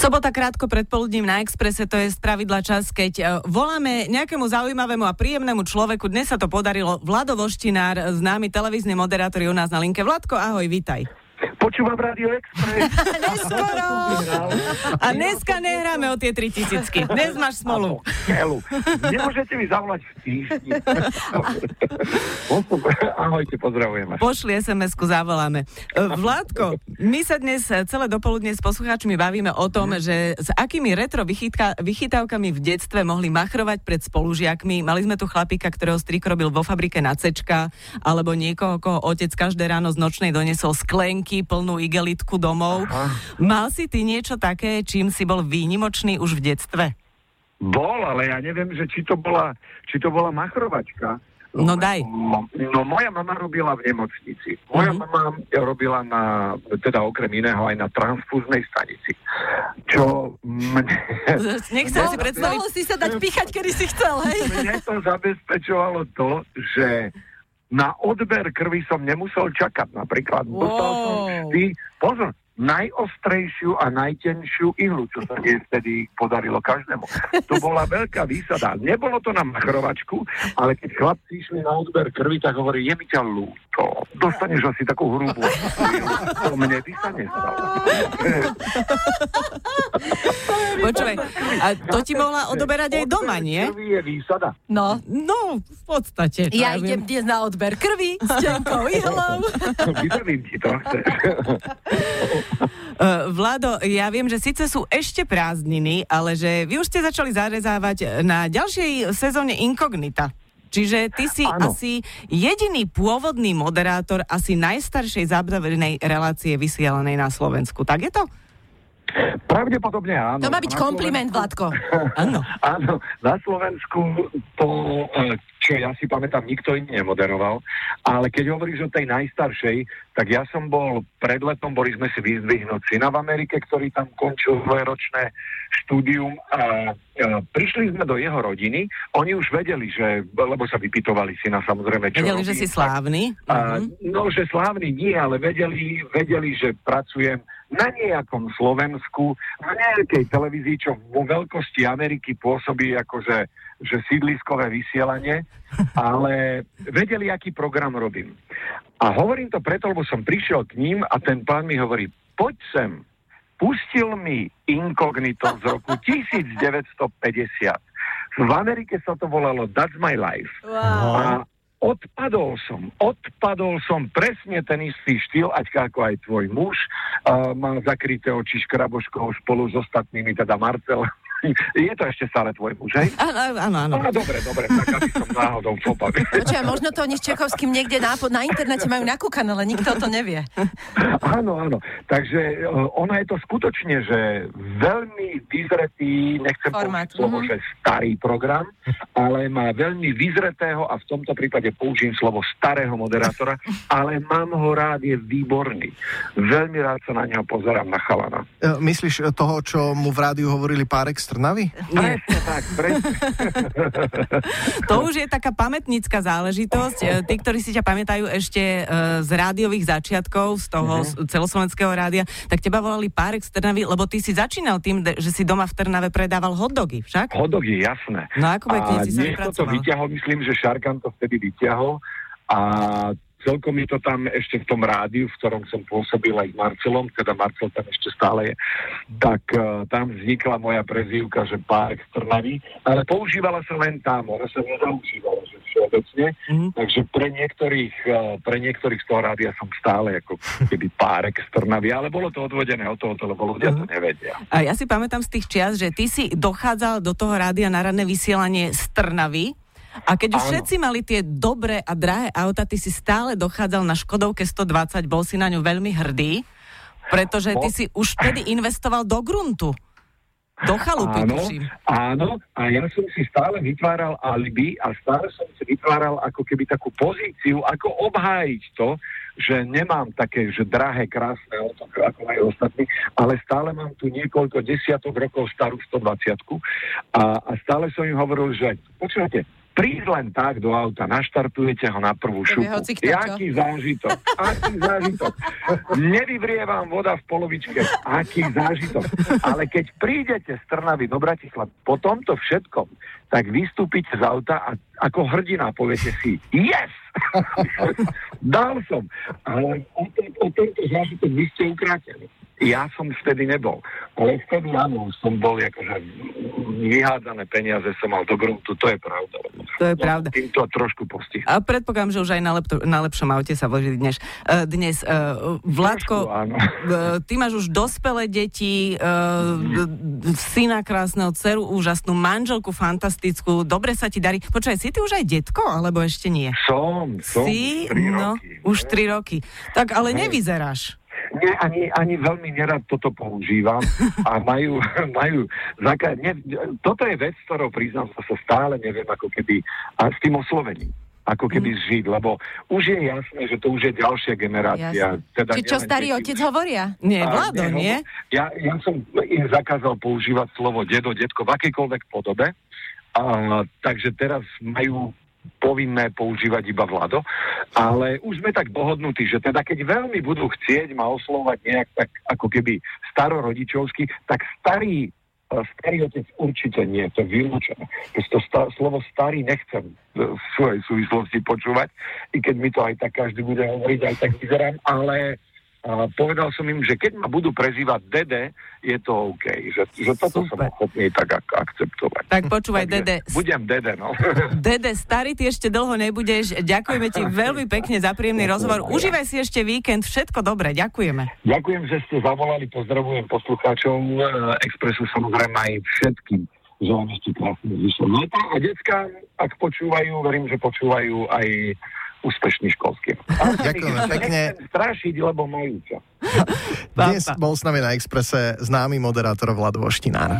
Sobota krátko predpoludním na Expresse, to je spravidla čas, keď voláme nejakému zaujímavému a príjemnému človeku. Dnes sa to podarilo. Vlado Voštinár, známy televízny moderátor, je u nás na linke. Vládko, ahoj, vítaj. Počúvam Radio Express. Neskoro. A dneska nehráme o tie 3000. Dnes máš smolu. Nemôžete mi zavolať v týždni. Ahojte, pozdravujeme. Pošli SMS-ku, zavoláme. Vládko, my sa dnes celé dopoludne s poslucháčmi bavíme o tom, že s akými retro vychytávkami v detstve mohli machrovať pred spolužiakmi. Mali sme tu chlapíka, ktorého strik robil vo fabrike na cečka, alebo niekoho, koho otec každé ráno z nočnej donesol sklenky plnú igelitku domov. Aha. Mal si ty niečo také, čím si bol výnimočný už v detstve? Bol, ale ja neviem, že či to bola machrovačka. No daj. No moja mama robila v nemocnici. Moja mama robila teda okrem iného aj na transfúznej stanici. Čo mne... Nechcel si predstaviť. Mohol si sa dať píchať, kedy si chcel, hej? Mne to zabezpečovalo to, že na odber krvi som nemusel čakať, napríklad. Dostal som vždy, pozor, najostrejšiu a najtenšiu ihlu, čo sa mi vtedy podarilo každému. To bola veľká výsada. Nebolo to na machrovačku, ale keď chlapci išli na odber krvi, tak hovorí, je mi ťa ľúto. Dostaneš asi takú hrubú. To mne by sa nestalo. Počúvaj, a to ti mohla odoberať aj doma, nie? Odber krvi je výsada. No, v podstate. Ja idem dnes na odber krvi s tenkou ihlou. Vyzerím ti to. Vlado, ja viem, že síce sú ešte prázdniny, ale že vy už ste začali zarezávať na ďalšej sezóne Incognita. Čiže ty si asi jediný pôvodný moderátor asi najstaršej zábavnej relácie vysielanej na Slovensku. Tak je to? Pravdepodobne áno. To má byť kompliment, Vládko. Áno. Áno, na Slovensku to, čo ja si pamätám, nikto iný nemoderoval, ale keď hovoríš o tej najstaršej, tak ja som bol pred letom, boli sme si vyzdvihnúť syna v Amerike, ktorý tam končil dvojročné štúdium a prišli sme do jeho rodiny, oni už vedeli, že, lebo sa vypytovali syna samozrejme, čo vedeli, robí, že si slávny? No, že slávny nie, ale vedeli, že pracujem na nejakom Slovensku, na nejakej televízii, čo vo veľkosti Ameriky pôsobí akože že sídliskové vysielanie, ale vedeli, aký program robím. A hovorím to preto, lebo som prišiel k ním a ten pán mi hovorí, poď sem, pustil mi Incognito z roku 1950. V Amerike sa to volalo That's My Life. Wow. Odpadol som presne ten istý štýl, aťka ako aj tvoj muž. Mal zakryté oči škraboškou spolu s ostatnými, teda Marcel. Je to ešte stále tvoj muž, hej? Áno. Dobre, tak aby som náhodou popavil. Počujem, možno to oni s Čechovským niekde na internete majú nakúkané, ale nikto to nevie. Áno. Takže ona je to skutočne, že veľmi vyzretý, nechcem povedať slovo, že starý program, ale má veľmi vyzretého a v tomto prípade použijem slovo starého moderátora, ale mám ho rád, je výborný. Veľmi rád sa na neho pozerám, na chalana. Myslíš toho, čo mu v rádiu hovorili párek Trnavy? Presne tak. To už je taká pamätnícka záležitosť. Tí, ktorí si ťa pamätajú ešte z rádiových začiatkov, z toho celoslovenského rádia, tak teba volali párek z Trnavy, lebo ty si začínal tým, že si doma v Trnave predával hotdogy, však? Hotdogy, jasné. No ako pekne si sa vypracoval. A niekto to vyťahol, myslím, že Šarkán to vtedy vyťahol a celkom je to tam ešte v tom rádiu, v ktorom som pôsobil aj s Marcelom, teda Marcel tam ešte stále je, tak tam vznikla moja prezývka, že Párek z Trnavy, ale používala sa len tam, ona sa nezaužívala, že všeobecne, takže pre niektorých z toho rádia som stále ako keby Párek z Trnavy, ale bolo to odvodené od tohoto, lebo ľudia to nevedia. A ja si pamätám z tých čias, že ty si dochádzal do toho rádia na ranné vysielanie z Trnavy. A keď už všetci mali tie dobré a drahé auta, ty si stále dochádzal na Škodovke 120, bol si na ňu veľmi hrdý, pretože ty si už vtedy investoval do gruntu. Do chalupy, tuším. Áno, a ja som si stále vytváral alibi a stále som si vytváral ako keby takú pozíciu, ako obhájiť to, že nemám také, že drahé, krásne auto, ako majú ostatní, ale stále mám tu niekoľko desiatok rokov starú 120-ku a stále som im hovoril, že počúvate, prísť len tak do auta, naštartujete ho na prvú šupu. Aký zážitok, aký zážitok. Nevyvrie vám voda v polovičke, aký zážitok. Ale keď prídete z Trnavy do Bratislavy, po tomto všetkom, tak vystúpite z auta a ako hrdina poviete si, yes! Dal som. Ale o tento zážitok vy ste ukrátili. Ja som vtedy nebol. Ale vtedy áno, som bol akože vyhádzané peniaze som mal do gruntu. To je pravda. To je pravda. Tým to trošku postihnem. A predpokladám, že už aj na lepšom aute sa vozili dnes. Vládko, ty máš už dospelé deti, syna krásneho, dceru úžasnú, manželku fantastickú, dobre sa ti darí. Počkaj, si ty už aj detko, alebo ešte nie? Som. Si? 3 roky. Už 3 roky. Tak ale nevyzeráš. Nie, ani veľmi nerad toto používam a majú toto je vec, ktorou priznám sa stále neviem, ako keby a s tým oslovením, ako keby žiť, lebo už je jasné, že to už je ďalšia generácia. Teda či čo starý otec hovoria? Nie, Vlado, nie? Ja som im zakázal používať slovo dedo, detko v akejkoľvek podobe, takže teraz majú povinné používať iba Vlado, ale už sme tak dohodnutí, že teda keď veľmi budú chcieť ma oslovať nejak tak ako keby starorodičovsky, tak starý otec určite nie, to je vylúčené. Prosto slovo starý nechcem v svojej súvislosti počúvať, i keď mi to aj tak každý bude hovoriť, aj tak vyzerám, ale povedal som im, že keď ma budú prezývať Dede, je to OK. Že toto som ochotný tak akceptovať. Tak počúvaj, Dede. Budem Dede, no. Dede, starý, ty ešte dlho nebudeš. Ďakujeme ti veľmi pekne za príjemný rozhovor. Užívaj si ešte víkend. Všetko dobré. Ďakujeme. Ďakujem, že ste zavolali. Pozdravujem poslucháčov Expressu, samozrejme aj všetkým. Želám ešte krásne zvyšok leta. A detská, ak počúvajú, verím, že počúvajú aj úspešný školský. Ďakujem pekne. Strašiť, lebo majú čo. Dnes bol s nami na Expresse známy moderátor Vlado Voštinár.